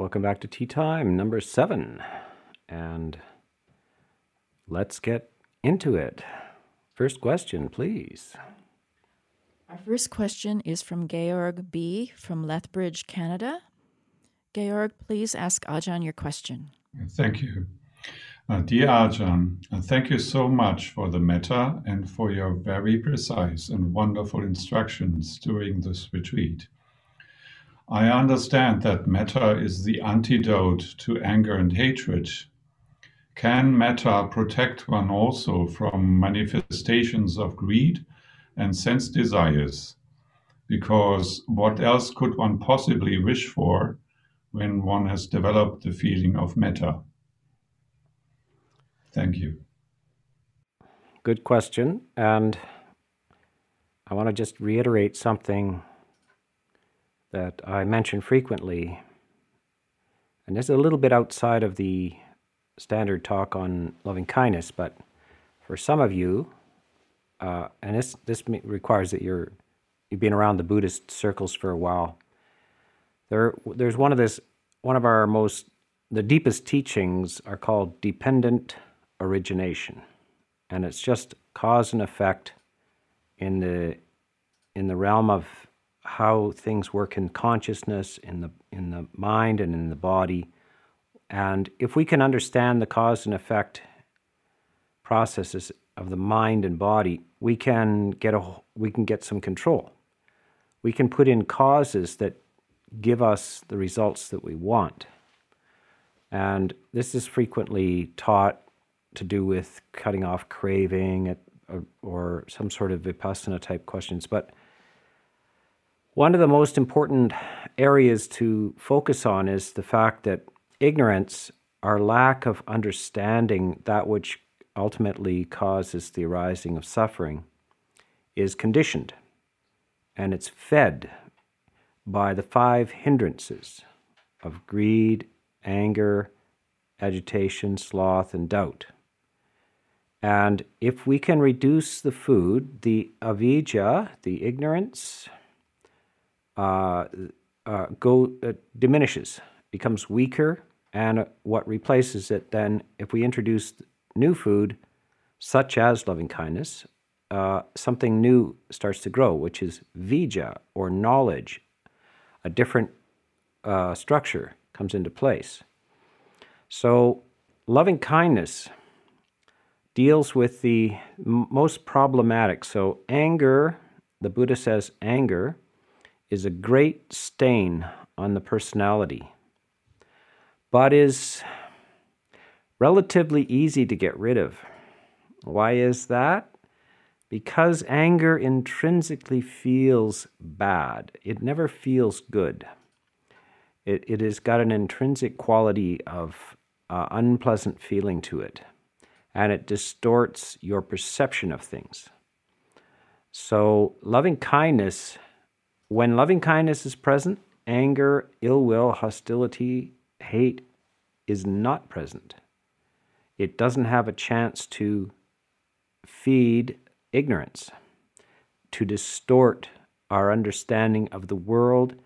Welcome back to Tea Time, number 7. And let's get into it. First question, please. Our first question is from Georg B. from Lethbridge, Canada. Georg, please ask Ajahn your question. Thank you. Dear Ajahn, thank you so much for the metta and for your very precise and wonderful instructions during this retreat. I understand that metta is the antidote to anger and hatred. Can metta protect one also from manifestations of greed and sense desires? Because what else could one possibly wish for when one has developed the feeling of metta? Thank you. Good question. And I want to just reiterate something that I mention frequently. And this is a little bit outside of the standard talk on loving kindness, but for some of you, and this requires that you've been around the Buddhist circles for a while. There's the deepest teachings are called dependent origination, and it's just cause and effect in the realm of how things work in consciousness, in the mind, and in the body. And if we can understand the cause and effect processes of the mind and body, we can get some control. We can put in causes that give us the results that we want. And this is frequently taught to do with cutting off craving or some sort of Vipassana type questions. But one of the most important areas to focus on is the fact that ignorance, our lack of understanding that which ultimately causes the arising of suffering, is conditioned, and it's fed by the 5 hindrances of greed, anger, agitation, sloth, and doubt. And if we can reduce the food, the avijja, the ignorance, diminishes, becomes weaker, and what replaces it then, if we introduce new food, such as loving kindness, something new starts to grow, which is vijja, or knowledge. A different structure comes into place. So loving kindness deals with the most problematic. So anger, the Buddha says anger is a great stain on the personality, but is relatively easy to get rid of. Why is that? Because anger intrinsically feels bad. It never feels good. It has got an intrinsic quality of unpleasant feeling to it, and it distorts your perception of things. So loving kindness, when loving kindness is present, anger, ill will, hostility, hate is not present. It doesn't have a chance to feed ignorance, to distort our understanding of the world.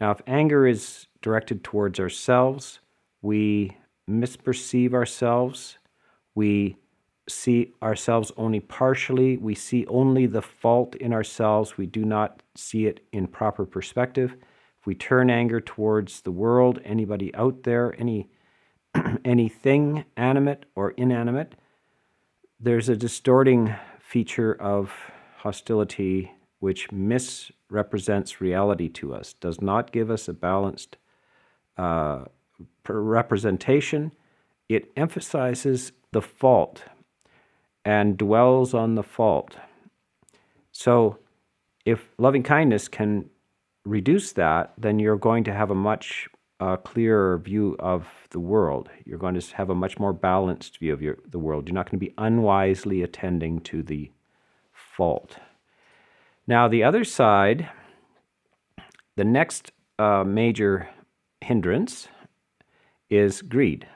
Now, if anger is directed towards ourselves, we misperceive ourselves, we see ourselves only partially, we see only the fault in ourselves, we do not see it in proper perspective. If we turn anger towards the world, anybody out there, anything animate or inanimate, there's a distorting feature of hostility which misrepresents reality to us, does not give us a balanced representation. It emphasizes the fault and dwells on the fault. So if loving kindness can reduce that, then you're going to have a much clearer view of the world. You're going to have a much more balanced view of the world. You're not going to be unwisely attending to the fault. Now, the other side, the next major hindrance is greed,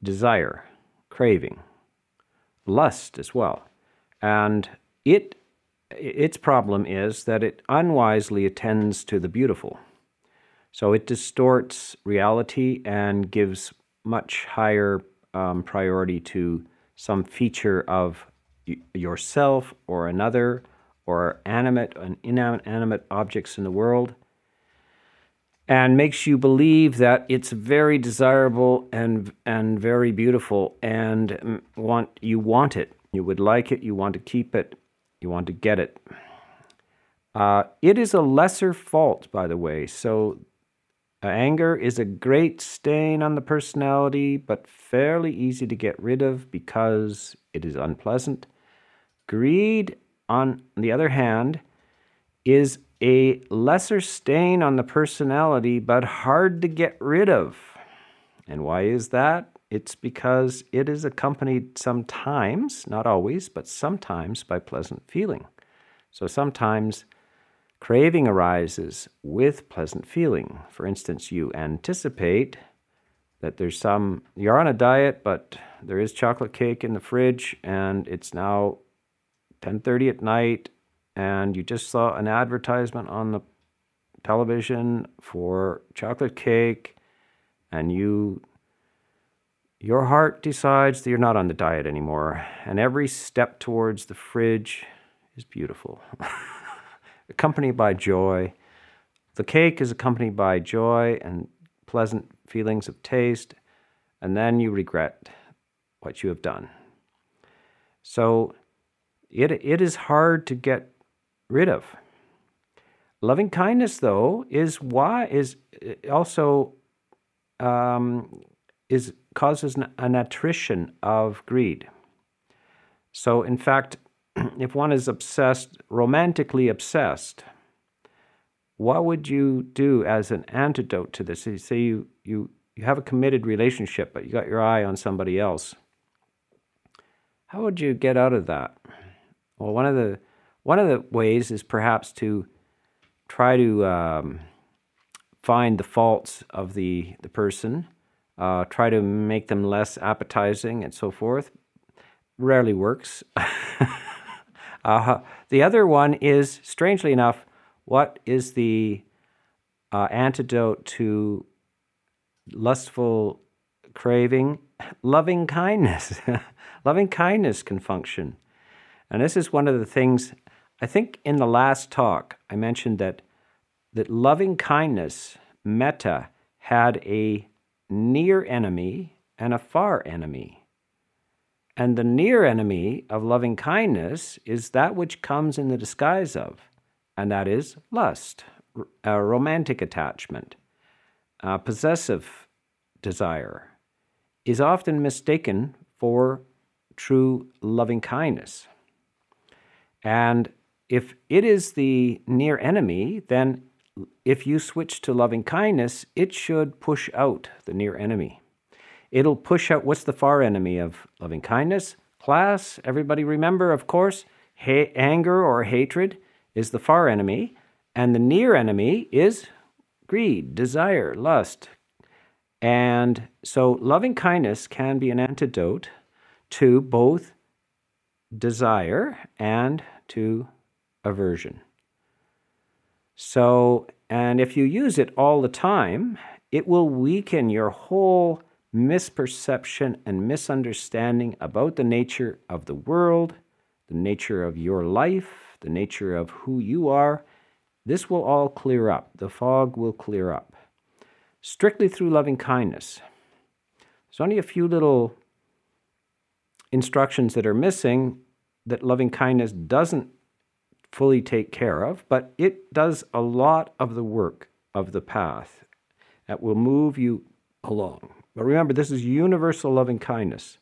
desire, craving, lust as well. And its problem is that it unwisely attends to the beautiful. So it distorts reality and gives much higher priority to some feature of yourself or another or animate and inanimate objects in the world, and makes you believe that it's very desirable and very beautiful, and you want it. You would like it, you want to keep it, you want to get it. It is a lesser fault, by the way. So anger is a great stain on the personality, but fairly easy to get rid of because it is unpleasant. Greed, on the other hand, is a lesser stain on the personality, but hard to get rid of. And why is that? It's because it is accompanied sometimes, not always, but sometimes by pleasant feeling. So sometimes craving arises with pleasant feeling. For instance, you anticipate that you're on a diet, but there is chocolate cake in the fridge, and it's now 10:30 at night, and you just saw an advertisement on the television for chocolate cake, and your heart decides that you're not on the diet anymore, and every step towards the fridge is beautiful. Accompanied by joy. The cake is accompanied by joy and pleasant feelings of taste, and then you regret what you have done. So it is hard to get rid of. Loving kindness, though, causes an attrition of greed. So, in fact, if one is obsessed, romantically obsessed, what would you do as an antidote to this? Say you have a committed relationship, but you got your eye on somebody else. How would you get out of that? Well, one of the ways is perhaps to try to find the faults of the person, try to make them less appetizing and so forth. Rarely works. The other one is, strangely enough, what is the antidote to lustful craving? Loving kindness. Loving kindness can function. And this is one of the things, I think in the last talk, I mentioned that loving kindness, metta, had a near enemy and a far enemy. And the near enemy of loving kindness is that which comes in the disguise of, and that is lust, a romantic attachment, a possessive desire, is often mistaken for true loving kindness. And if it is the near enemy, then if you switch to loving kindness, it should push out the near enemy. It'll push out, what's the far enemy of loving kindness? Class, everybody remember, of course, anger or hatred is the far enemy, and the near enemy is greed, desire, lust. And so loving kindness can be an antidote to both desire and to aversion. So, and if you use it all the time, it will weaken your whole misperception and misunderstanding about the nature of the world, the nature of your life, the nature of who you are. This will all clear up. The fog will clear up. Strictly through loving kindness. There's only a few little instructions that are missing that loving kindness doesn't fully take care of, but it does a lot of the work of the path that will move you along. But remember, this is universal loving kindness.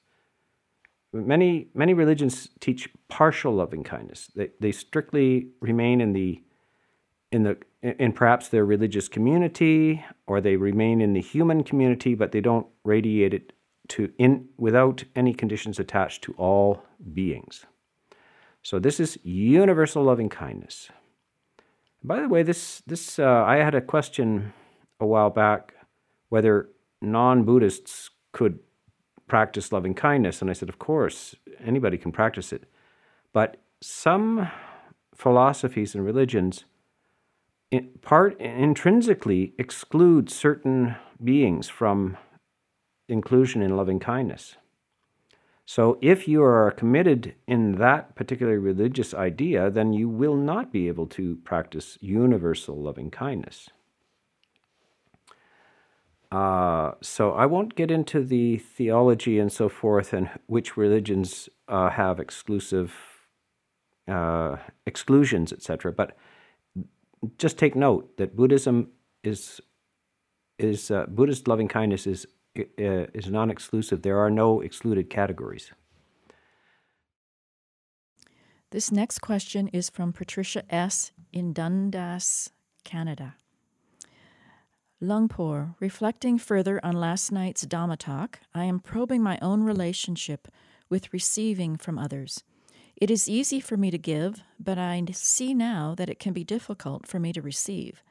Many religions teach partial loving kindness. They strictly remain in perhaps their religious community, or they remain in the human community, but they don't radiate it without any conditions attached to all beings. So this is universal loving kindness. By the way, this I had a question a while back whether non-Buddhists could practice loving kindness, and I said, of course, anybody can practice it. But some philosophies and religions intrinsically excludes certain beings from inclusion in loving kindness. So if you are committed in that particular religious idea, then you will not be able to practice universal loving kindness. So I won't get into the theology and so forth and which religions have exclusive exclusions, etc. But just take note that Buddhism is Buddhist loving kindness is non-exclusive. There are no excluded categories. This next question is from Patricia S. in Dundas, Canada. Lungpur, reflecting further on last night's Dhamma talk, I am probing my own relationship with receiving from others. It is easy for me to give, but I see now that it can be difficult for me to receive.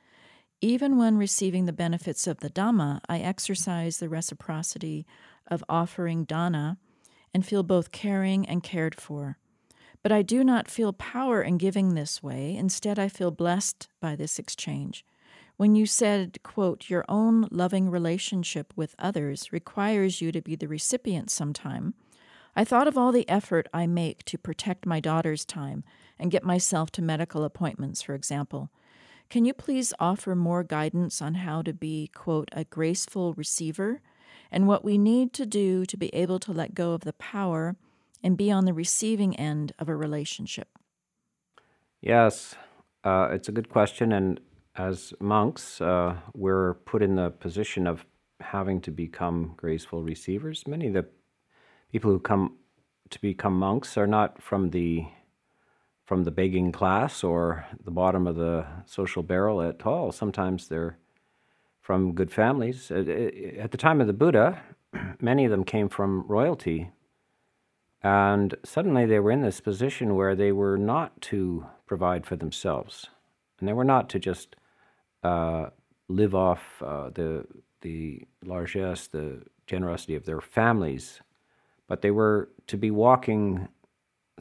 Even when receiving the benefits of the Dhamma, I exercise the reciprocity of offering dana and feel both caring and cared for. But I do not feel power in giving this way. Instead, I feel blessed by this exchange. When you said, quote, your own loving relationship with others requires you to be the recipient sometime, I thought of all the effort I make to protect my daughter's time and get myself to medical appointments, for example. Can you please offer more guidance on how to be, quote, a graceful receiver and what we need to do to be able to let go of the power and be on the receiving end of a relationship? Yes, it's a good question. And as monks, we're put in the position of having to become graceful receivers. Many of the people who come to become monks are not from the begging class or the bottom of the social barrel at all. Sometimes they're from good families. At the time of the Buddha, many of them came from royalty, and suddenly they were in this position where they were not to provide for themselves, and they were not to just live off the largesse, the generosity of their families, but they were to be walking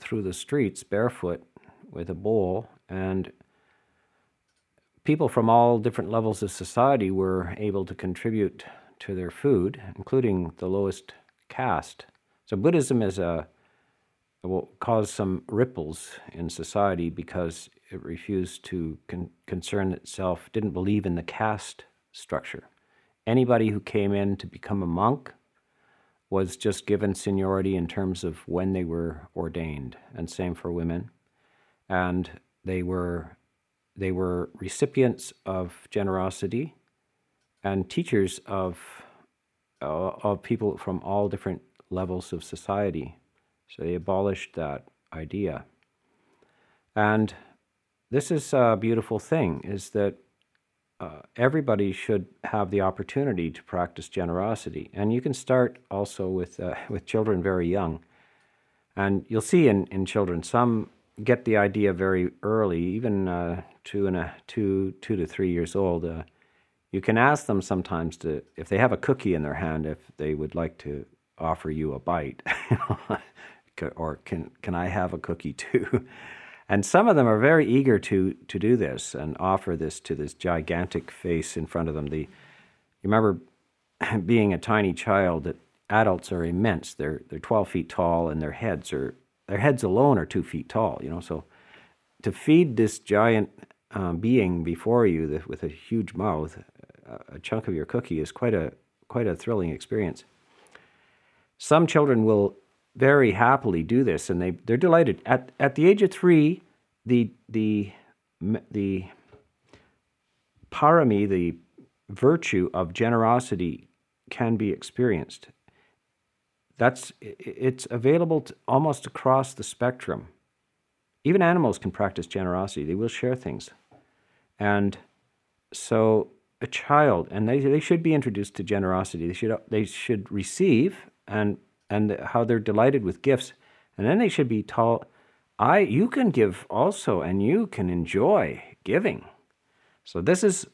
through the streets barefoot with a bowl, and people from all different levels of society were able to contribute to their food, including the lowest caste. So Buddhism will cause some ripples in society because it refused to concern itself, didn't believe in the caste structure. Anybody who came in to become a monk was just given seniority in terms of when they were ordained, and same for women. And they were recipients of generosity and teachers of people from all different levels of society. So they abolished that idea. And this is a beautiful thing, is that everybody should have the opportunity to practice generosity. And you can start also with children very young. And you'll see in children, some get the idea very early, even 2 to 3 years old. You can ask them sometimes to, if they have a cookie in their hand, if they would like to offer you a bite. Or can I have a cookie too? And some of them are very eager to do this and offer this to this gigantic face in front of them. You remember being a tiny child that adults are immense. They're 12 feet tall, and their heads alone are 2 feet tall. You know, so to feed this giant being before you with a huge mouth, a chunk of your cookie is quite a thrilling experience. Some children will very happily do this, and they're delighted. At the age of 3, the parami, the virtue of generosity, can be experienced. It's available to almost across the spectrum. Even animals can practice generosity. They will share things. And so a child, and they should be introduced to generosity. They should receive and how they're delighted with gifts. And then they should be taught, you can give also, and you can enjoy giving. So this is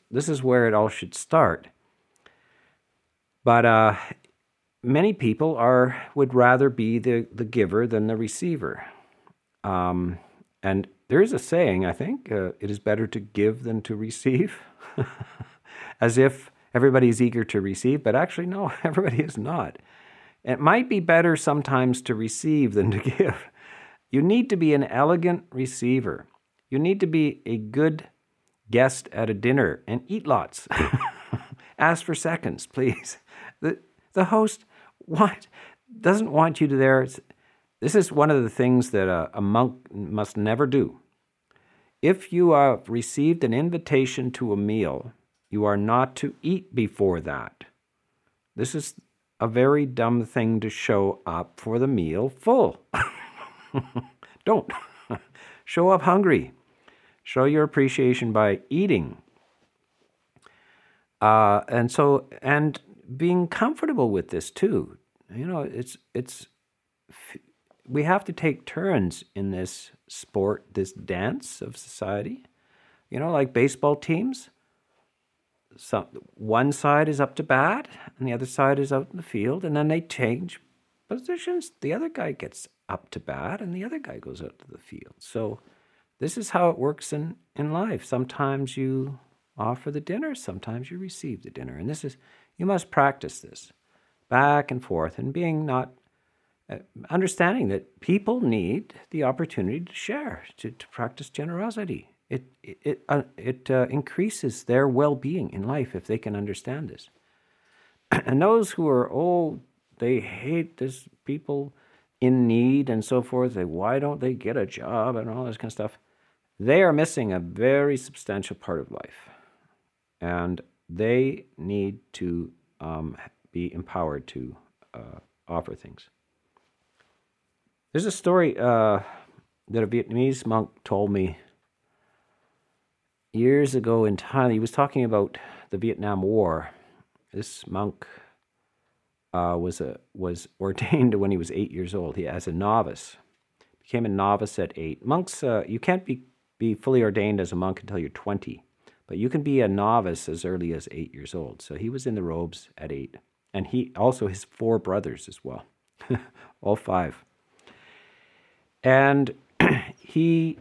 where it all should start. But many people would rather be the giver than the receiver. And there is a saying, I think, it is better to give than to receive, as if everybody's eager to receive, but actually, no, everybody is not. It might be better sometimes to receive than to give. You need to be an elegant receiver. You need to be a good guest at a dinner and eat lots. Ask for seconds, please. The host doesn't want you to there. This is one of the things that a monk must never do. If you have received an invitation to a meal, you are not to eat before that. This is a very dumb thing to show up for the meal full. Don't. Show up hungry. Show your appreciation by eating. And being comfortable with this too. You know, we have to take turns in this sport, this dance of society. You know, like baseball teams. One side is up to bat, and the other side is out in the field, and then they change positions. The other guy gets up to bat, and the other guy goes out to the field. So this is how it works in life. Sometimes you offer the dinner, sometimes you receive the dinner. And this is, you must practice this, back and forth, and being understanding that people need the opportunity to share, to practice generosity. It increases their well-being in life if they can understand this. And those who are, they hate this people in need and so forth, why don't they get a job and all this kind of stuff? They are missing a very substantial part of life. And they need to be empowered to offer things. There's a story that a Vietnamese monk told me years ago in Thailand. He was talking about the Vietnam War. This monk was ordained when he was 8 years old. He as a novice, became a novice at 8. Monks, you can't be fully ordained as a monk until you're 20, but you can be a novice as early as 8 years old. So he was in the robes at 8, and he also his 4 brothers as well, all 5. And he.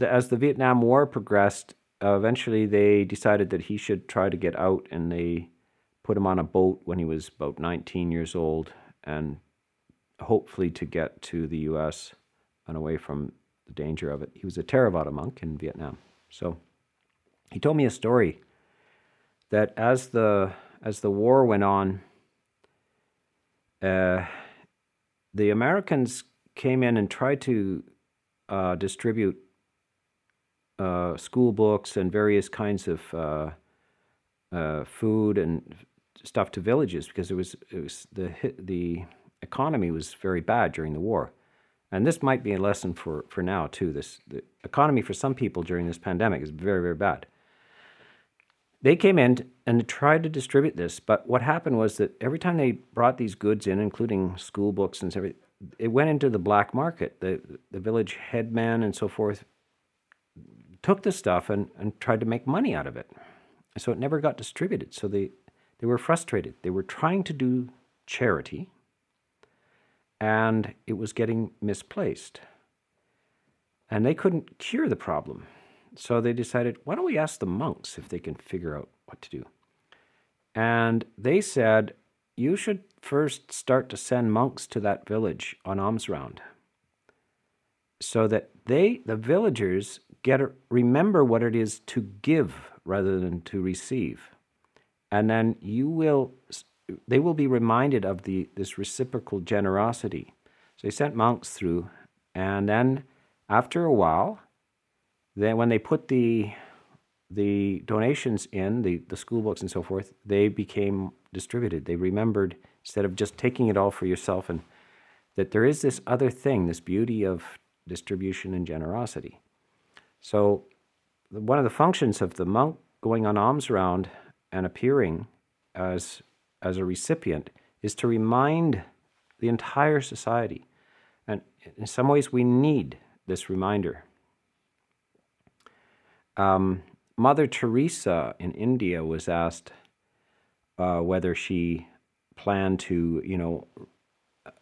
As the Vietnam War progressed, eventually they decided that he should try to get out, and they put him on a boat when he was about 19 years old, and hopefully to get to the U.S. and away from the danger of it. He was a Theravada monk in Vietnam. So he told me a story that as the war went on, the Americans came in and tried to distribute school books and various kinds of food and stuff to villages, because it was the economy was very bad during the war. And this might be a lesson for now too. The economy for some people during this pandemic is very, very bad. They came in and tried to distribute this, but what happened was that every time they brought these goods in, including school books and everything, it went into the black market. The village headman and so forth took the stuff and tried to make money out of it. So it never got distributed. So they were frustrated. They were trying to do charity, and it was getting misplaced. And they couldn't cure the problem. So they decided, why don't we ask the monks if they can figure out what to do? And they said, you should first start to send monks to that village on alms round, so that the villagers remember what it is to give rather than to receive, and then they will be reminded of this reciprocal generosity. So they sent monks through, and then after a while, then when they put the donations in the school books and so forth, they became distributed. They remembered, instead of just taking it all for yourself, and that there is this other thing, this beauty of distribution and generosity. So one of the functions of the monk going on alms round and appearing as a recipient is to remind the entire society. And in some ways we need this reminder. Mother Teresa in India was asked whether she planned to,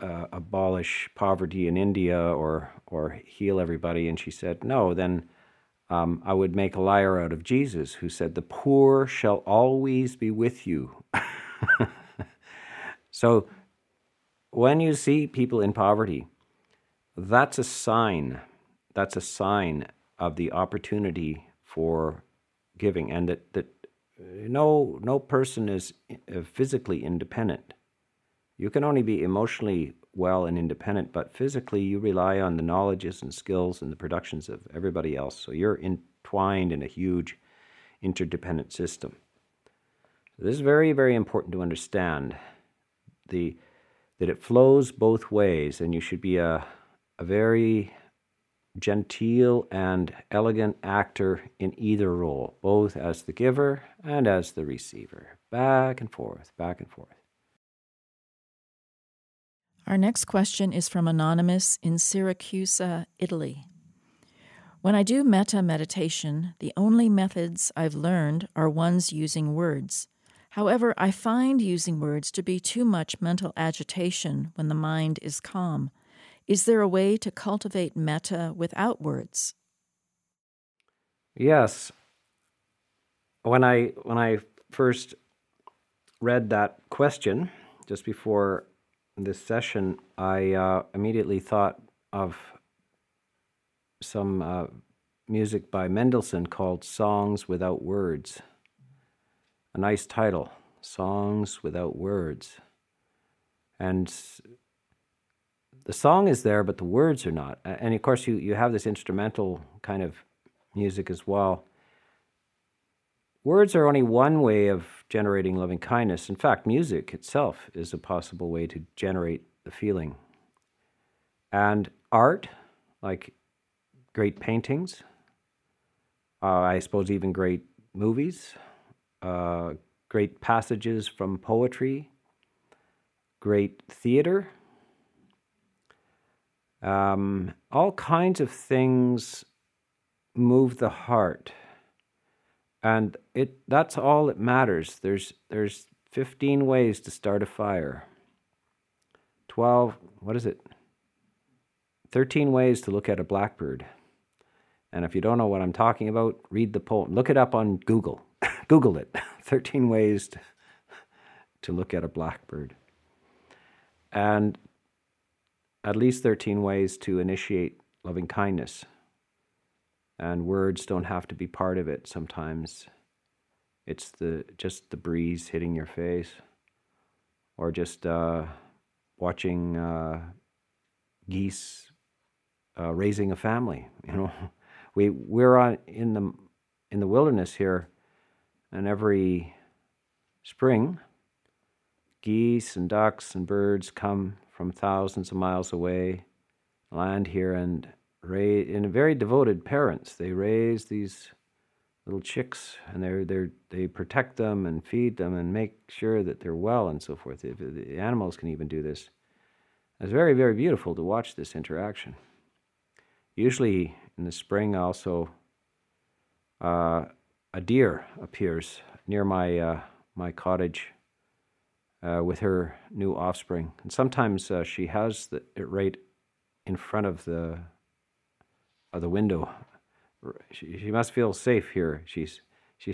abolish poverty in India or heal everybody. And she said, no, then I would make a liar out of Jesus, who said, the poor shall always be with you. So when you see people in poverty, that's a sign. That's a sign of the opportunity for giving, and that no person is physically independent. You can only be emotionally well and independent, but physically you rely on the knowledges and skills and the productions of everybody else. So you're entwined in a huge interdependent system. This is very, very important to understand, that it flows both ways, and you should be a very genteel and elegant actor in either role, both as the giver and as the receiver. Back and forth, back and forth. Our next question is from Anonymous in Syracuse, Italy. When I do metta meditation, the only methods I've learned are ones using words. However, I find using words to be too much mental agitation when the mind is calm. Is there a way to cultivate metta without words? Yes. When I first read that question just before this session, I immediately thought of some music by Mendelssohn called Songs Without Words. A nice title, Songs Without Words. And the song is there, but the words are not. And of course, you have this instrumental kind of music as well. Words are only one way of generating loving kindness. In fact, music itself is a possible way to generate the feeling. And art, like great paintings, I suppose even great movies, great passages from poetry, great theater, all kinds of things move the heart. And that's all that matters. There's 15 ways to start a fire. 13 ways to look at a blackbird. And if you don't know what I'm talking about, read the poem. Look it up on Google. Google it. 13 ways to look at a blackbird. And at least 13 ways to initiate loving kindness. And words don't have to be part of it. Sometimes it's just the breeze hitting your face, or just watching geese raising a family. You know, we're in the wilderness here, and every spring, geese and ducks and birds come from thousands of miles away, land here, and very devoted parents, they raise these little chicks, and they protect them and feed them and make sure that they're well and so forth. The animals can even do this. It's very, very beautiful to watch this interaction. Usually in the spring, also a deer appears near my cottage with her new offspring, and sometimes she has it right in front of the window. She must feel safe here. She's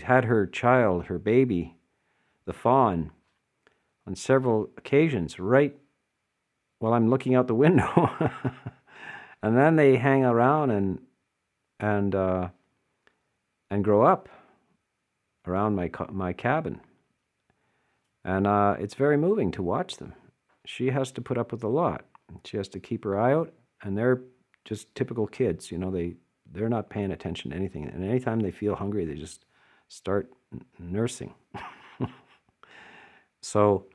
had her child, her baby, the fawn, on several occasions right while I'm looking out the window. And then they hang around and grow up around my cabin. And it's very moving to watch them. She has to put up with a lot. She has to keep her eye out, and they're just typical kids, you know, they're not paying attention to anything. And anytime they feel hungry, they just start nursing. So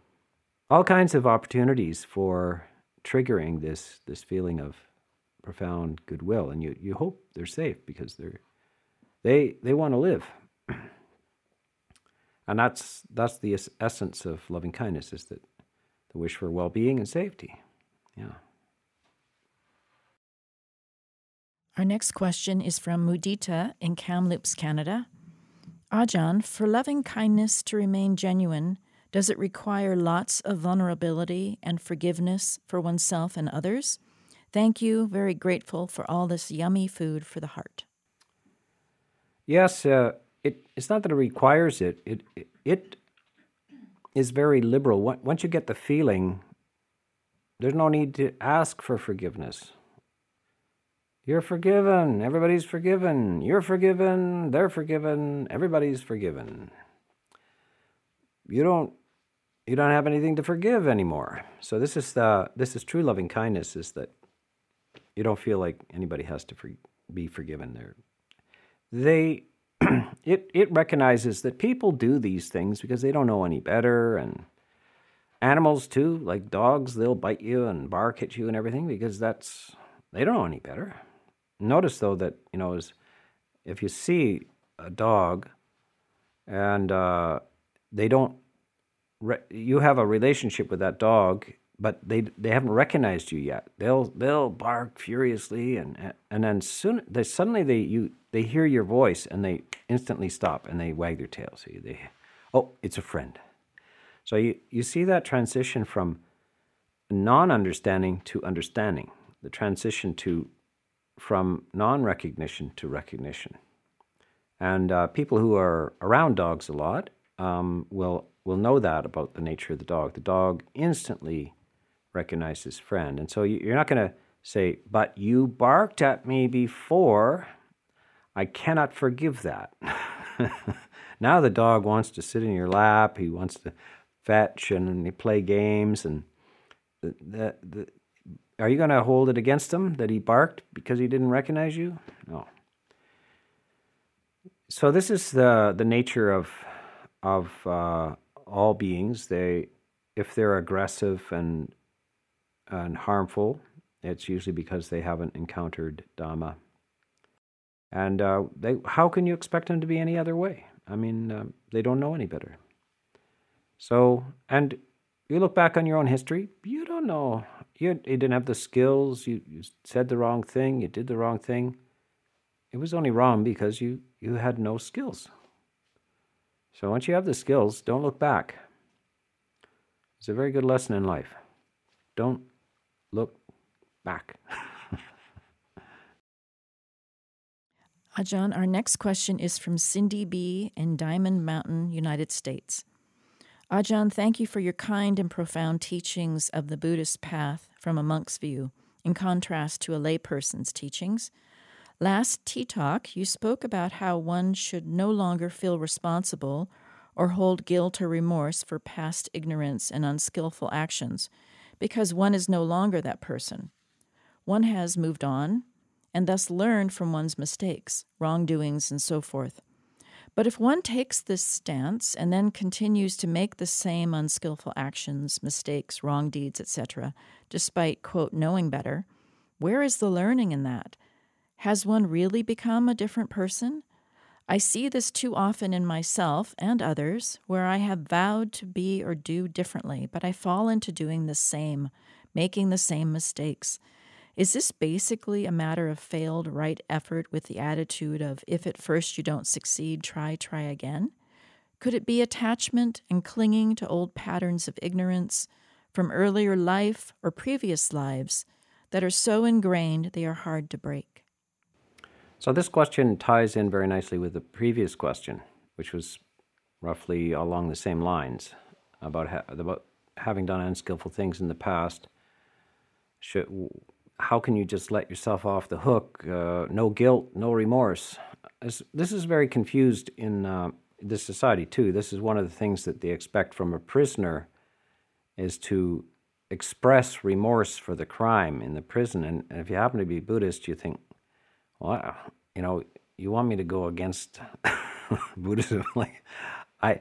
all kinds of opportunities for triggering this feeling of profound goodwill. And you hope they're safe, because they want to live. And that's the essence of loving kindness, is that the wish for well-being and safety. Yeah. Our next question is from Mudita in Kamloops, Canada. Ajahn, for loving kindness to remain genuine, Does it require lots of vulnerability and forgiveness for oneself and others? Thank you. Very grateful for all this yummy food for the heart. Yes, it's not that it requires it. It is very liberal. Once you get the feeling, there's no need to ask for forgiveness. You're forgiven. Everybody's forgiven. You're forgiven. They're forgiven. Everybody's forgiven. You don't have anything to forgive anymore. So this is true loving kindness, is that you don't feel like anybody has to be forgiven. It recognizes that people do these things because they don't know any better, and animals too, like dogs, they'll bite you and bark at you and everything because they don't know any better. Notice though that if you see a dog and they don't. You have a relationship with that dog, but they haven't recognized you yet. They'll bark furiously, and then suddenly they hear your voice and they instantly stop and they wag their tail. So it's a friend. So you see that transition from non-understanding to understanding, the transition from non-recognition to recognition, and people who are around dogs a lot will know that about the nature of the dog. The dog instantly recognizes his friend. And so you're not going to say, but you barked at me before. I cannot forgive that. Now the dog wants to sit in your lap. He wants to fetch and they play games. And are you going to hold it against him that he barked because he didn't recognize you? No. So this is the nature of all beings. If they're aggressive and harmful, it's usually because they haven't encountered Dhamma. And how can you expect them to be any other way? I mean, they don't know any better. So, and you look back on your own history, you don't know. You didn't have the skills, you said the wrong thing, you did the wrong thing. It was only wrong because you had no skills. So once you have the skills, don't look back. It's a very good lesson in life. Don't look back. Ajahn, our next question is from Cindy B. in Diamond Mountain, United States. Ajahn, thank you for your kind and profound teachings of the Buddhist path from a monk's view, in contrast to a layperson's teachings. Last Tea Talk, you spoke about how one should no longer feel responsible or hold guilt or remorse for past ignorance and unskillful actions, because one is no longer that person. One has moved on and thus learned from one's mistakes, wrongdoings, and so forth. But if one takes this stance and then continues to make the same unskillful actions, mistakes, wrong deeds, etc., despite, quote, knowing better, where is the learning in that? Has one really become a different person? I see this too often in myself and others, where I have vowed to be or do differently, but I fall into doing the same, making the same mistakes. Is this basically a matter of failed right effort with the attitude of, if at first you don't succeed, try again? Could it be attachment and clinging to old patterns of ignorance from earlier life or previous lives that are so ingrained they are hard to break? So this question ties in very nicely with the previous question, which was roughly along the same lines about having done unskillful things in the past. How can you just let yourself off the hook? No guilt, no remorse. This is very confused in this society too. This is one of the things that they expect from a prisoner, is to express remorse for the crime in the prison. And if you happen to be Buddhist, you think, well, you want me to go against Buddhism? Like, I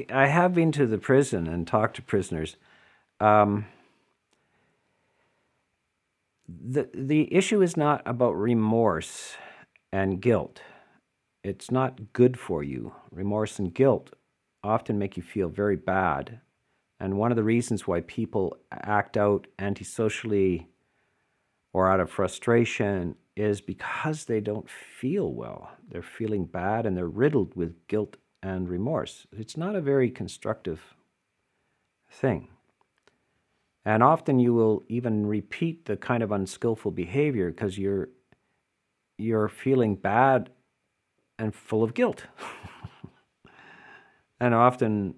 have been to the prison and talked to prisoners. The issue is not about remorse and guilt. It's not good for you. Remorse and guilt often make you feel very bad, and one of the reasons why people act out antisocially or out of frustration is because they don't feel well. They're feeling bad and they're riddled with guilt and remorse. It's not a very constructive thing. And often you will even repeat the kind of unskillful behavior because you're feeling bad and full of guilt. And often,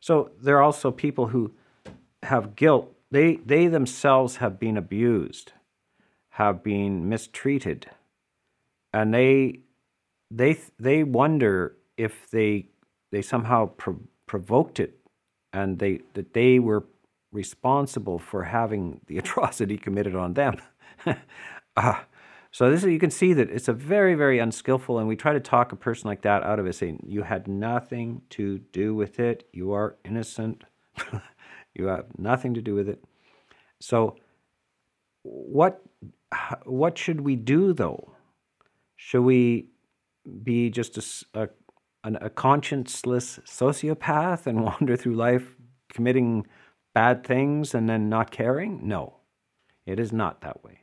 so there are also people who have guilt. They themselves have been abused, have been mistreated, and they wonder if they somehow provoked it, and that they were responsible for having the atrocity committed on them. So this is, you can see that it's a very, very unskillful, and we try to talk a person like that out of it, saying, you had nothing to do with it, you are innocent, you have nothing to do with it. So what should we do, though? Should we be just a conscienceless sociopath and wander through life committing bad things and then not caring? No, it is not that way.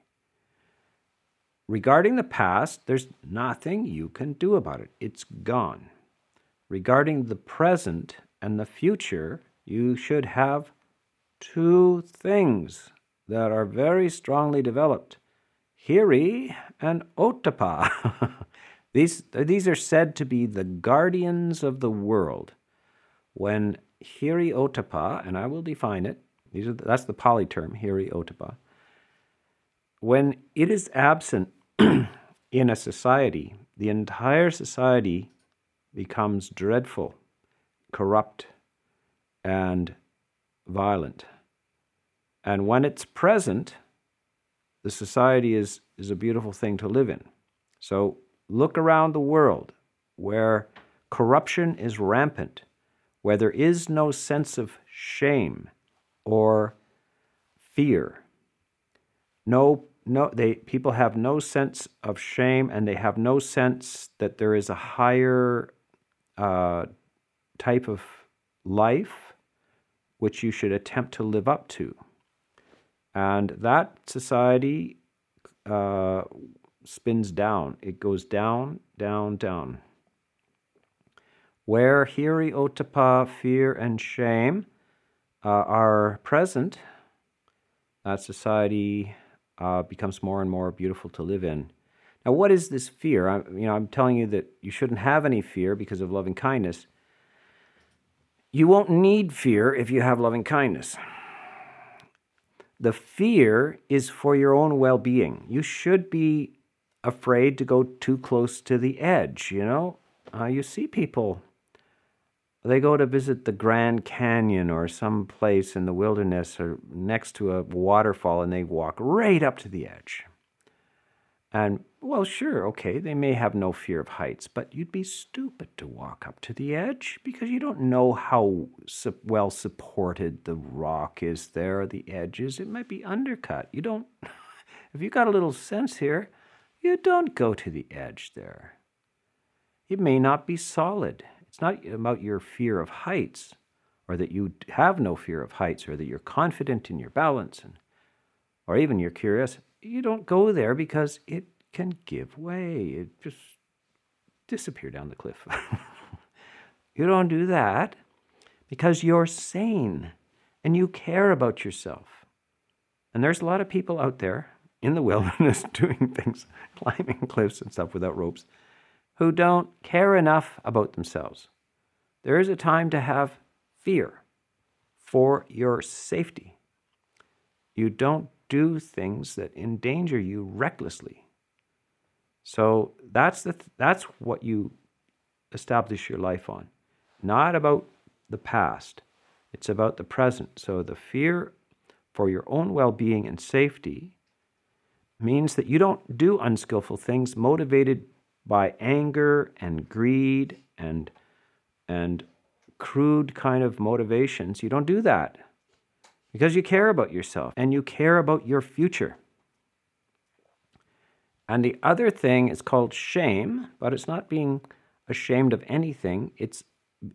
Regarding the past, there's nothing you can do about it. It's gone. Regarding the present and the future, you should have two things that are very strongly developed, Hiri and Otapa. These are said to be the guardians of the world. When Hiri Otapa, and I will define it, that's the Pali term, Hiri Otapa, when it is absent in a society, the entire society becomes dreadful, corrupt, and violent. And when it's present, the society is a beautiful thing to live in. So look around the world where corruption is rampant, where there is no sense of shame or fear. People have no sense of shame, and they have no sense that there is a higher type of life which you should attempt to live up to. And that society spins down. It goes down, down, down. Where Hiri Otapa, fear and shame are present, that society becomes more and more beautiful to live in. Now, what is this fear? I'm telling you that you shouldn't have any fear because of loving kindness. You won't need fear if you have loving kindness. The fear is for your own well-being. You should be afraid to go too close to the edge, you know? You see people, they go to visit the Grand Canyon or some place in the wilderness or next to a waterfall, and they walk right up to the edge. And, well, sure, okay, they may have no fear of heights, but you'd be stupid to walk up to the edge because you don't know how well supported the rock is there, or the edges. It might be undercut. You don't, if you got a little sense here, you don't go to the edge there. It may not be solid. It's not about your fear of heights or that you have no fear of heights or that you're confident in your balance or even you're curious. You don't go there because it can give way. It just disappear down the cliff. You don't do that because you're sane and you care about yourself. And there's a lot of people out there in the wilderness doing things, climbing cliffs and stuff without ropes, who don't care enough about themselves. There is a time to have fear for your safety. You don't do things that endanger you recklessly. So that's what you establish your life on. Not about the past. It's about the present. So the fear for your own well-being and safety means that you don't do unskillful things motivated by anger and greed and crude kind of motivations. You don't do that because you care about yourself and you care about your future. And the other thing is called shame, but it's not being ashamed of anything. It's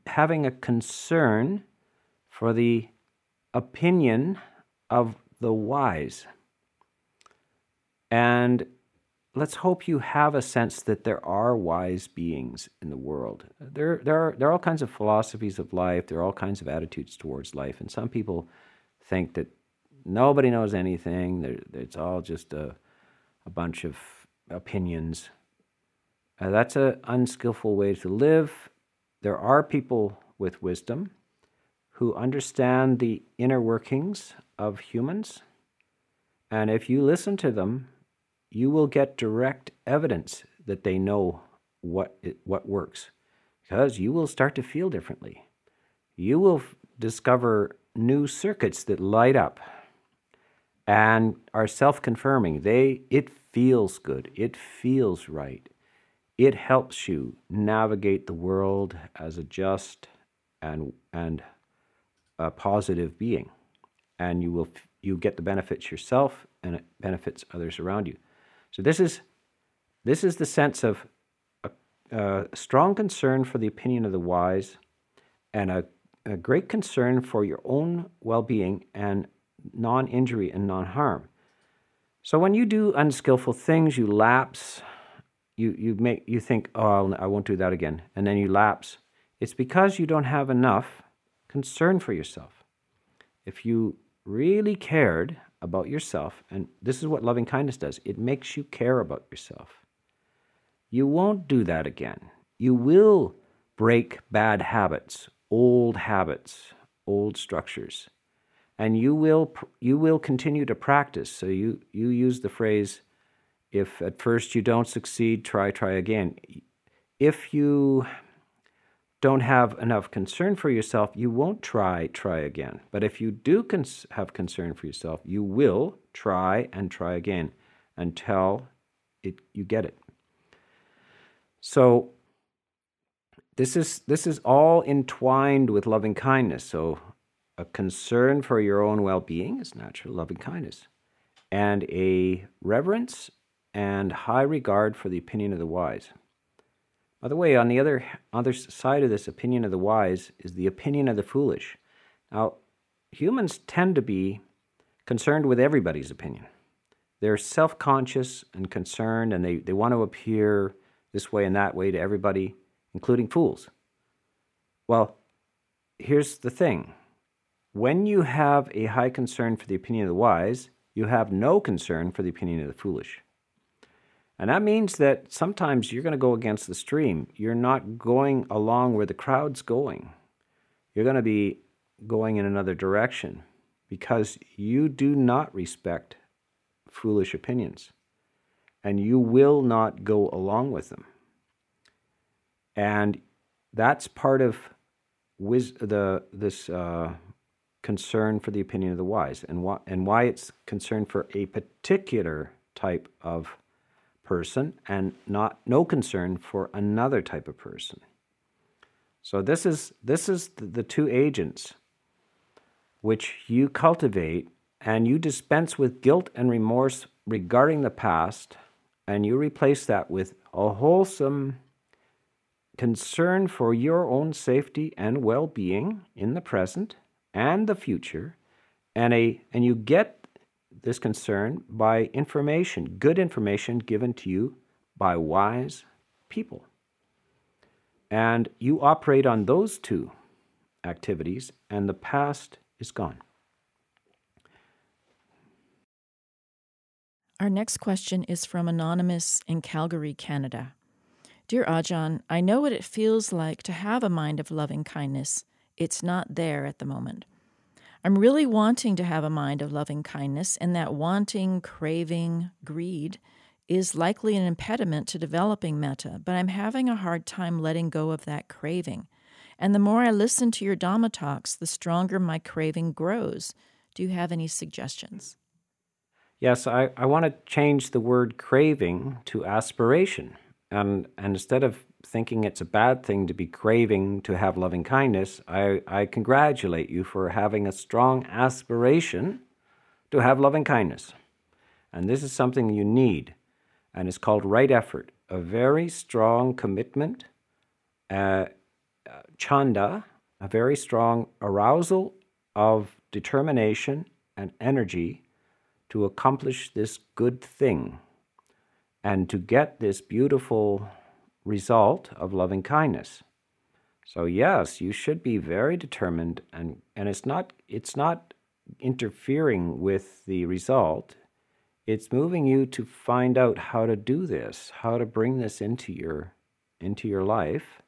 having a concern for the opinion of the wise. And let's hope you have a sense that there are wise beings in the world. There are all kinds of philosophies of life. There are all kinds of attitudes towards life. And some people think that nobody knows anything. It's all just a bunch of opinions. That's an unskillful way to live. There are people with wisdom who understand the inner workings of humans. And if you listen to them, you will get direct evidence that they know what works, because you will start to feel differently. You will discover new circuits that light up and are self-confirming. It feels good. It feels right. It helps you navigate the world as a just and a positive being, and you get the benefits yourself, and it benefits others around you. So this is the sense of a strong concern for the opinion of the wise, and a great concern for your own well-being and non-injury and non-harm. So when you do unskillful things, you lapse. You think, oh, I won't do that again, and then you lapse. It's because you don't have enough concern for yourself. If you really cared about yourself, and this is what loving kindness does, it makes you care about yourself. You won't do that again. You will break bad habits, old structures, and you will continue to practice. So you use the phrase, if at first you don't succeed, try again. If you don't have enough concern for yourself, you won't try again. But if you do have concern for yourself, you will try and try again until you get it. So this is all entwined with loving kindness. So a concern for your own well-being is natural loving kindness, and a reverence and high regard for the opinion of the wise. By the way, on the other side of this opinion of the wise is the opinion of the foolish. Now, humans tend to be concerned with everybody's opinion. They're self-conscious and concerned, and they want to appear this way and that way to everybody, including fools. Well, here's the thing. When you have a high concern for the opinion of the wise, you have no concern for the opinion of the foolish. And that means that sometimes you're going to go against the stream. You're not going along where the crowd's going. You're going to be going in another direction because you do not respect foolish opinions, and you will not go along with them. And that's part of this concern for the opinion of the wise, and why it's concern for a particular type of person and no concern for another type of person. So this is the two agents which you cultivate, and you dispense with guilt and remorse regarding the past, and you replace that with a wholesome concern for your own safety and well-being in the present and the future, and you get this concern by information, good information given to you by wise people. And you operate on those two activities, and the past is gone. Our next question is from Anonymous in Calgary, Canada. Dear Ajahn, I know what it feels like to have a mind of loving kindness. It's not there at the moment. I'm really wanting to have a mind of loving kindness, and that wanting, craving, greed is likely an impediment to developing metta, but I'm having a hard time letting go of that craving. And the more I listen to your Dhamma talks, the stronger my craving grows. Do you have any suggestions? Yes, I want to change the word craving to aspiration. And instead of thinking it's a bad thing to be craving to have loving kindness, I congratulate you for having a strong aspiration to have loving kindness. And this is something you need, and it's called right effort, a very strong commitment, chanda, a very strong arousal of determination and energy to accomplish this good thing. and to get this beautiful result of loving kindness. So yes, you should be very determined, and it's not interfering with the result. It's moving you to find out how to do this, how to bring this into your life.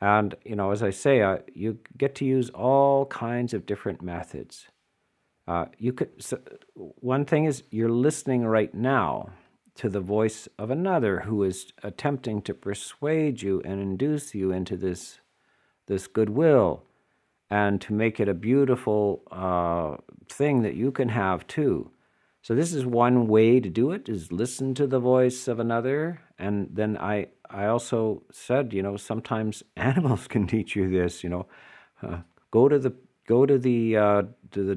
And, you know, as I say, you get to use all kinds of different methods. One thing is you're listening right now to the voice of another who is attempting to persuade you and induce you into this goodwill, and to make it a beautiful thing that you can have too. So this is one way to do it, is listen to the voice of another. And then I also said, you know, sometimes animals can teach you this, you know, go to the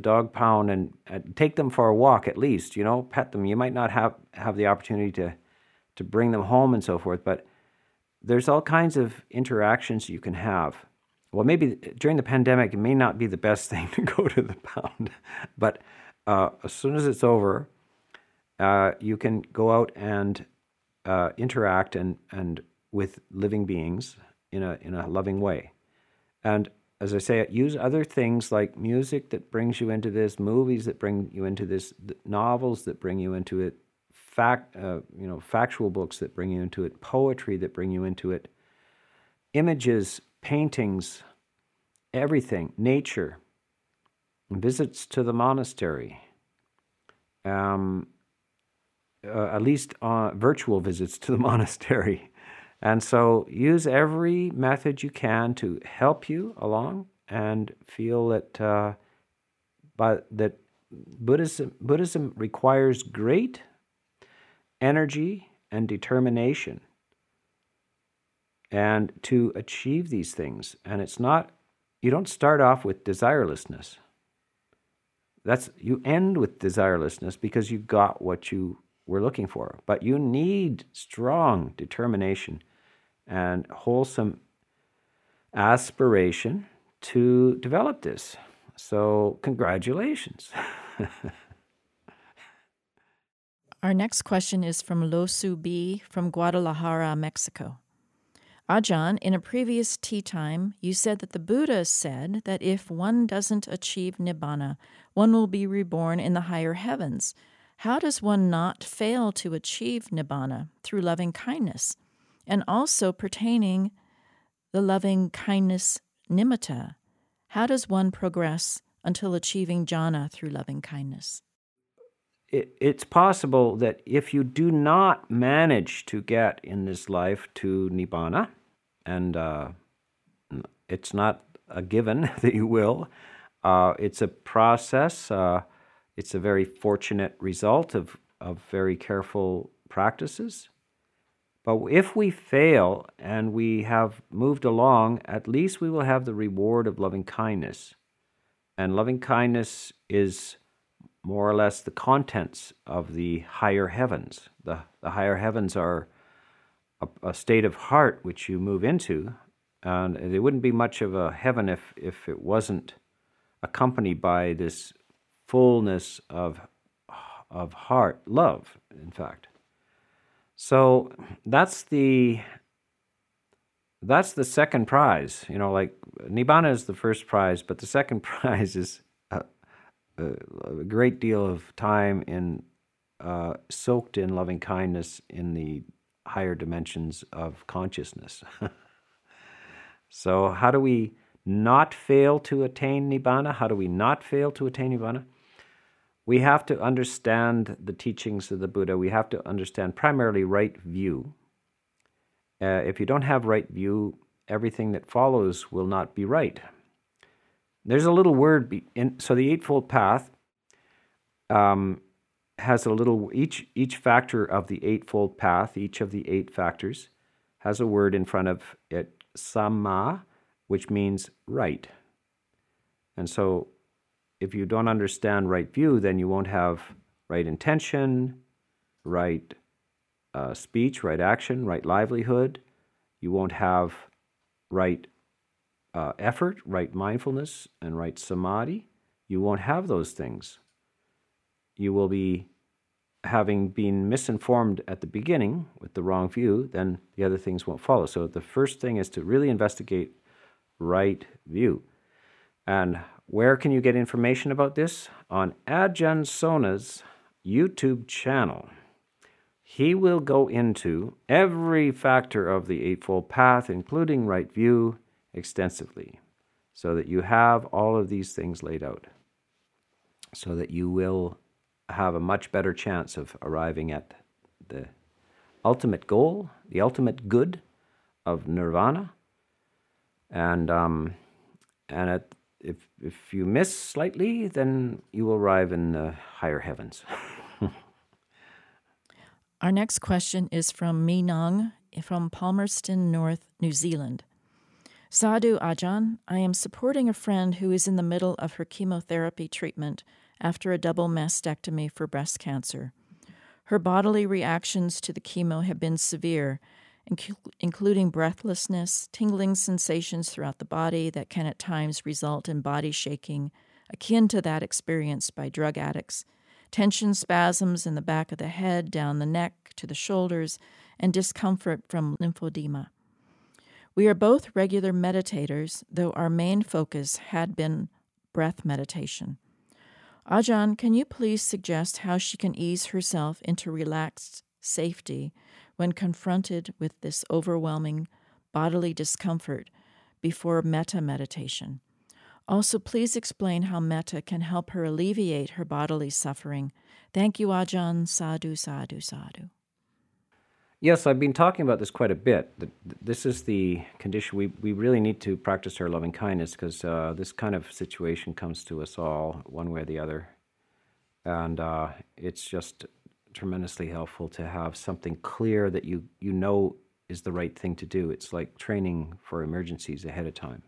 dog pound and take them for a walk at least, you know, pet them. You might not have the opportunity to bring them home and so forth, but there's all kinds of interactions you can have. Well, maybe during the pandemic, it may not be the best thing to go to the pound, but as soon as it's over, you can go out and interact and with living beings in a loving way. And as I say, use other things like music that brings you into this, movies that bring you into this, novels that bring you into it, factual books that bring you into it, poetry that bring you into it, images, paintings, everything, nature, visits to the monastery, at least virtual visits to the monastery. And so use every method you can to help you along, and feel that that Buddhism requires great energy and determination, and to achieve these things. And it's not, you don't start off with desirelessness. You end with desirelessness because you got what you were looking for. But you need strong determination and wholesome aspiration to develop this. So congratulations. Our next question is from Losu B. from Guadalajara, Mexico. Ajahn, in a previous Tea Time, you said that the Buddha said that if one doesn't achieve Nibbana, one will be reborn in the higher heavens. How does one not fail to achieve Nibbana through loving kindness? And also pertaining the loving kindness nimitta, how does one progress until achieving jhana through loving kindness? It's possible that if you do not manage to get in this life to Nibbana, and it's not a given that you will, it's a process. It's a very fortunate result of very careful practices. But if we fail and we have moved along, at least we will have the reward of loving kindness. And loving kindness is more or less the contents of the higher heavens. The higher heavens are a state of heart which you move into. And there wouldn't be much of a heaven if it wasn't accompanied by this fullness of heart, love, in fact. So that's the second prize. You know, like Nibbana is the first prize, but the second prize is a great deal of time soaked in loving kindness in the higher dimensions of consciousness. So how do we not fail to attain Nibbana? How do we not fail to attain Nibbana? We have to understand the teachings of the Buddha. We have to understand primarily right view. If you don't have right view, everything that follows will not be right. There's a little word. So the Eightfold Path has a little. Each factor of the Eightfold Path, each of the eight factors, has a word in front of it, Samma, which means right. And so if you don't understand right view, then you won't have right intention, right speech, right action, right livelihood. You won't have right effort, right mindfulness, and right samadhi. You won't have those things. You will be having been misinformed at the beginning with the wrong view, then the other things won't follow. So the first thing is to really investigate right view. And where can you get information about this? On Ajahn Sona's YouTube channel. He will go into every factor of the Eightfold Path, including right view, extensively, so that you have all of these things laid out, so that you will have a much better chance of arriving at the ultimate goal, the ultimate good of Nirvana. And if you miss slightly, then you will arrive in the higher heavens. Our next question is from Mi Nang from Palmerston North, New Zealand. Sadhu Ajahn, I am supporting a friend who is in the middle of her chemotherapy treatment after a double mastectomy for breast cancer. Her bodily reactions to the chemo have been severe, including breathlessness, tingling sensations throughout the body that can at times result in body shaking, akin to that experienced by drug addicts, tension spasms in the back of the head, down the neck, to the shoulders, and discomfort from lymphedema. We are both regular meditators, though our main focus had been breath meditation. Ajahn, can you please suggest how she can ease herself into relaxed safety when confronted with this overwhelming bodily discomfort before metta meditation? Also, please explain how metta can help her alleviate her bodily suffering. Thank you, Ajahn. Sadhu, sadhu, sadhu. Yes, I've been talking about this quite a bit. This is the condition. We really need to practice our loving kindness, because this kind of situation comes to us all one way or the other. And it's just tremendously helpful to have something clear that you know is the right thing to do. It's like training for emergencies ahead of time.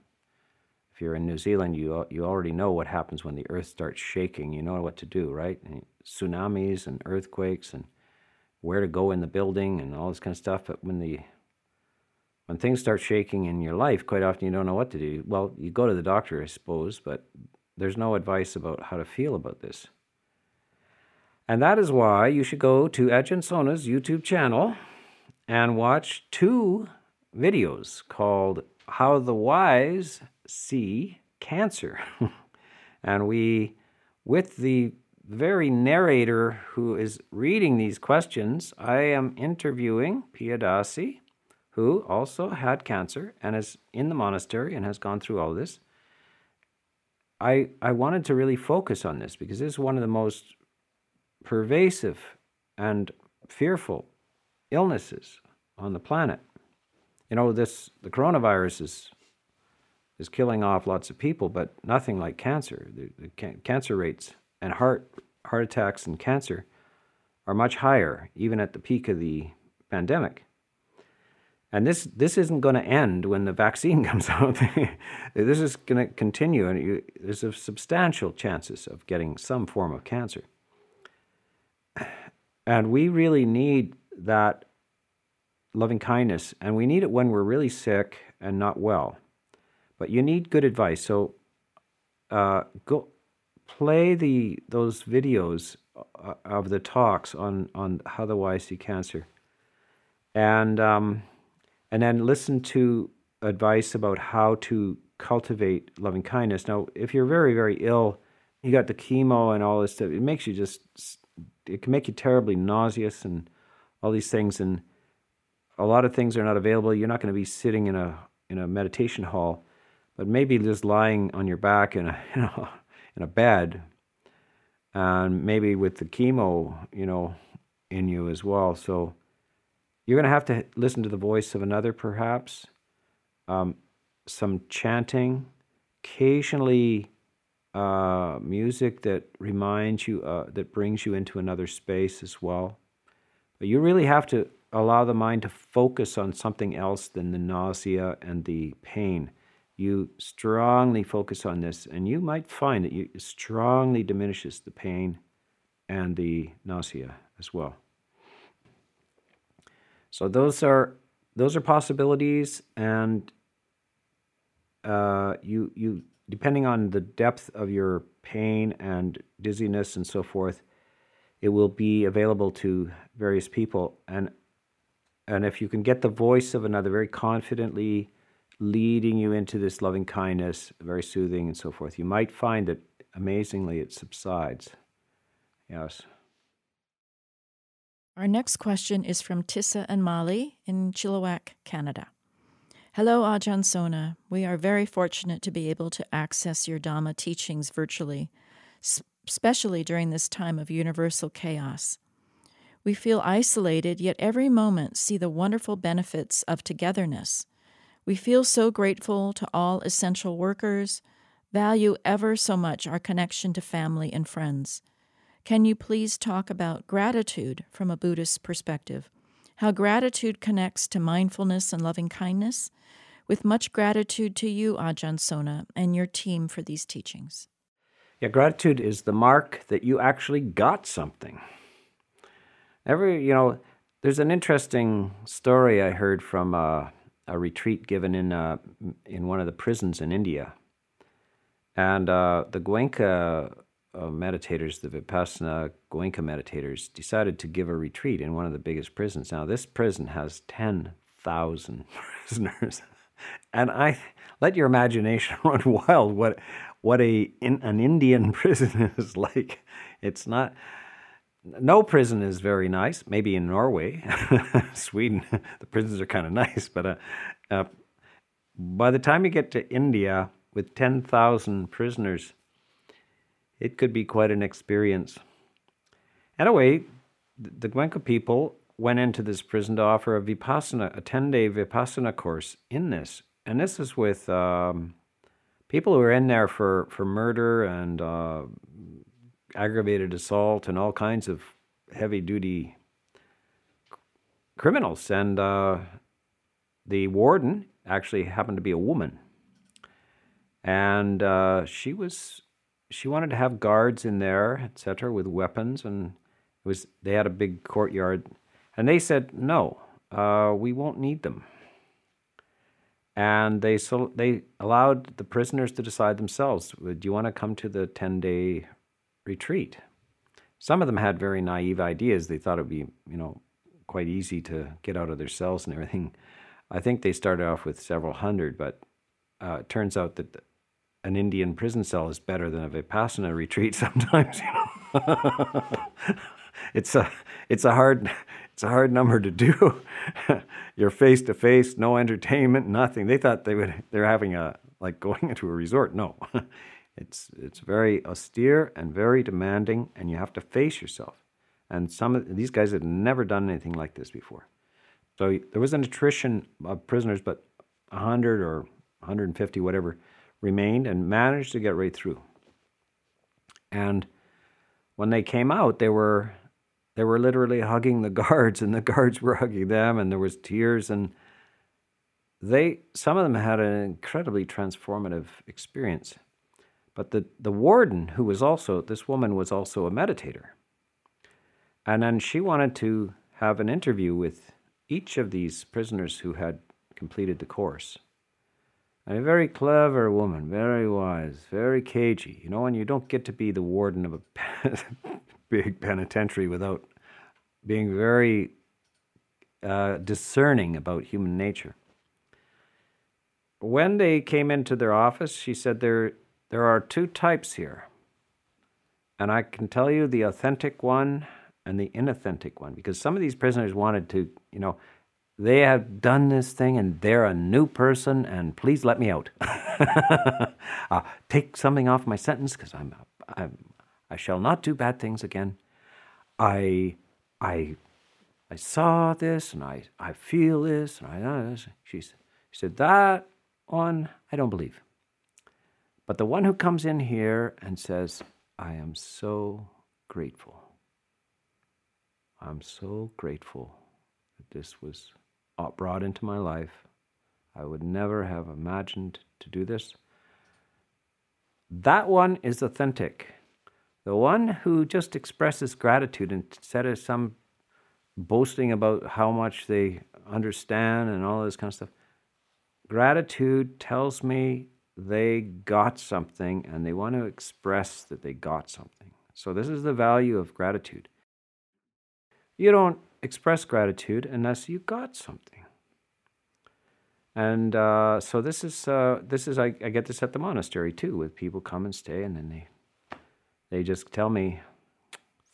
If you're in New Zealand, you already know what happens when the earth starts shaking. You know what to do, right? And tsunamis and earthquakes and where to go in the building and all this kind of stuff. But when things start shaking in your life, quite often you don't know what to do. Well, you go to the doctor, I suppose, but there's no advice about how to feel about this. And that is why you should go to Ajahn Sona's YouTube channel and watch 2 videos called How the Wise See Cancer. And with the very narrator who is reading these questions, I am interviewing Piyadasi, who also had cancer and is in the monastery and has gone through all this. I wanted to really focus on this because this is one of the most pervasive and fearful illnesses on the planet. You know, the coronavirus is killing off lots of people, but nothing like cancer. The cancer rates and heart attacks and cancer are much higher, even at the peak of the pandemic. And this isn't going to end when the vaccine comes out. This is going to continue, and there's a substantial chances of getting some form of cancer. And we really need that loving kindness, and we need it when we're really sick and not well. But you need good advice, so go. Play those videos of the talks on How the Wise See Cancer, and then listen to advice about how to cultivate loving kindness. Now, if you're very, very ill, you got the chemo and all this stuff, it can make you terribly nauseous and all these things, and a lot of things are not available. You're not going to be sitting in a meditation hall, but maybe just lying on your back in a bed, and maybe with the chemo, in you as well. So you're going to have to listen to the voice of another, perhaps, some chanting, occasionally music that reminds you, that brings you into another space as well. But you really have to allow the mind to focus on something else than the nausea and the pain. You strongly focus on this, and you might find that it strongly diminishes the pain and the nausea as well. So those are possibilities, and you depending on the depth of your pain and dizziness and so forth, it will be available to various people. And if you can get the voice of another very confidently leading you into this loving kindness, very soothing and so forth, you might find that amazingly it subsides. Yes. Our next question is from Tissa and Molly in Chilliwack, Canada. Hello, Ajahn Sona. We are very fortunate to be able to access your Dhamma teachings virtually, especially during this time of universal chaos. We feel isolated, yet every moment see the wonderful benefits of togetherness. We feel so grateful to all essential workers, value ever so much our connection to family and friends. Can you please talk about gratitude from a Buddhist perspective? How gratitude connects to mindfulness and loving kindness? With much gratitude to you, Ajahn Sona, and your team for these teachings. Yeah, gratitude is the mark that you actually got something. There's an interesting story I heard from a retreat given in one of the prisons in India. And the Goenka meditators, the Vipassana Goenka meditators, decided to give a retreat in one of the biggest prisons. Now, this prison has 10,000 prisoners, and I let your imagination run wild. What an Indian prison is like. It's not. No prison is very nice. Maybe in Norway, Sweden, the prisons are kind of nice. But by the time you get to India with 10,000 prisoners, it could be quite an experience. Anyway, the Goenka people went into this prison to offer a 10-day Vipassana course in this. And this is with people who are in there for murder and aggravated assault and all kinds of heavy-duty criminals. And the warden actually happened to be a woman. And she wanted to have guards in there, etc., with weapons, and they had a big courtyard, and they said, "No, we won't need them." And they allowed the prisoners to decide themselves. Do you want to come to the 10-day retreat? Some of them had very naive ideas. They thought it would be, quite easy to get out of their cells and everything. I think they started off with several hundred, but it turns out that an Indian prison cell is better than a Vipassana retreat sometimes. It's a hard number to do. You're face to face, no entertainment, nothing. They thought they're having going into a resort. No. It's very austere and very demanding, and you have to face yourself. And some of these guys had never done anything like this before. So there was an attrition of prisoners, but 100 or 150, whatever, remained and managed to get right through. And when they came out, they were literally hugging the guards, and the guards were hugging them, and there was tears, and some of them had an incredibly transformative experience. But the warden, this woman was also a meditator. And then she wanted to have an interview with each of these prisoners who had completed the course. A very clever woman, very wise, very cagey. And you don't get to be the warden of a big penitentiary without being very discerning about human nature. When they came into their office, she said, there are two types here. And I can tell you the authentic one and the inauthentic one, because some of these prisoners wanted to, they have done this thing, and they're a new person, and please let me out. I'll take something off my sentence, because I shall not do bad things again. I saw this, and I feel this, and I know this. She said, that one, I don't believe. But the one who comes in here and says, I am so grateful. I'm so grateful that this was brought into my life. I would never have imagined to do this. That one is authentic. The one who just expresses gratitude instead of some boasting about how much they understand and all this kind of stuff. Gratitude tells me they got something, and they want to express that they got something. So this is the value of gratitude. You don't express gratitude unless you got something. And so this is I get this at the monastery too, with people come and stay, and then they just tell me,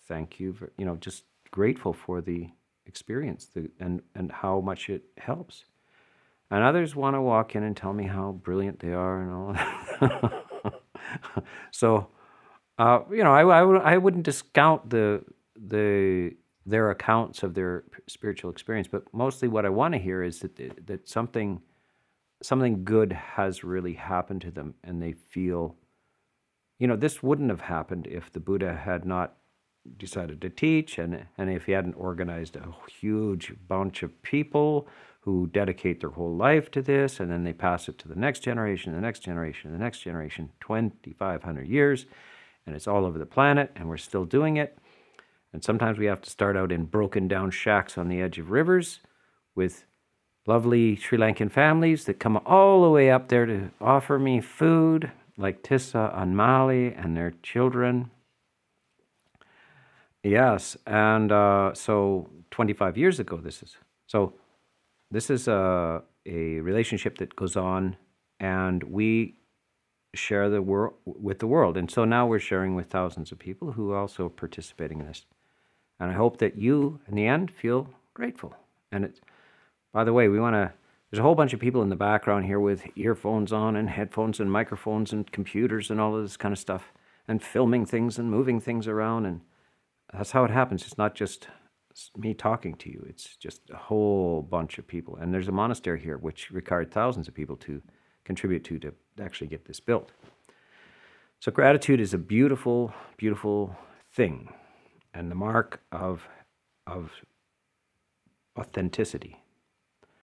thank you for, you know, just grateful for the experience, and how much it helps. And others want to walk in and tell me how brilliant they are and all that. So, you know, I wouldn't discount their accounts of their spiritual experience, but mostly what I want to hear is that something good has really happened to them, and they feel, you know, this wouldn't have happened if the Buddha had not decided to teach, and if he hadn't organized a huge bunch of people who dedicate their whole life to this, and then they pass it to the next generation, the next generation, the next generation, 2,500 years, and it's all over the planet, and we're still doing it. And sometimes we have to start out in broken down shacks on the edge of rivers with lovely Sri Lankan families that come all the way up there to offer me food, like Tissa and Molly and their children. Yes, and so 25 years ago this is. So this is a relationship that goes on, and we share the world with the world. And so now we're sharing with thousands of people who are also participating in this. And I hope that you, in the end, feel grateful. And it's, by the way, we want to, there's a whole bunch of people in the background here with earphones on and headphones and microphones and computers and all of this kind of stuff, and filming things and moving things around, and that's how it happens. It's not just me talking to you. It's just a whole bunch of people. And there's a monastery here which required thousands of people to contribute to actually get this built. So gratitude is a beautiful, beautiful thing, and the mark of authenticity.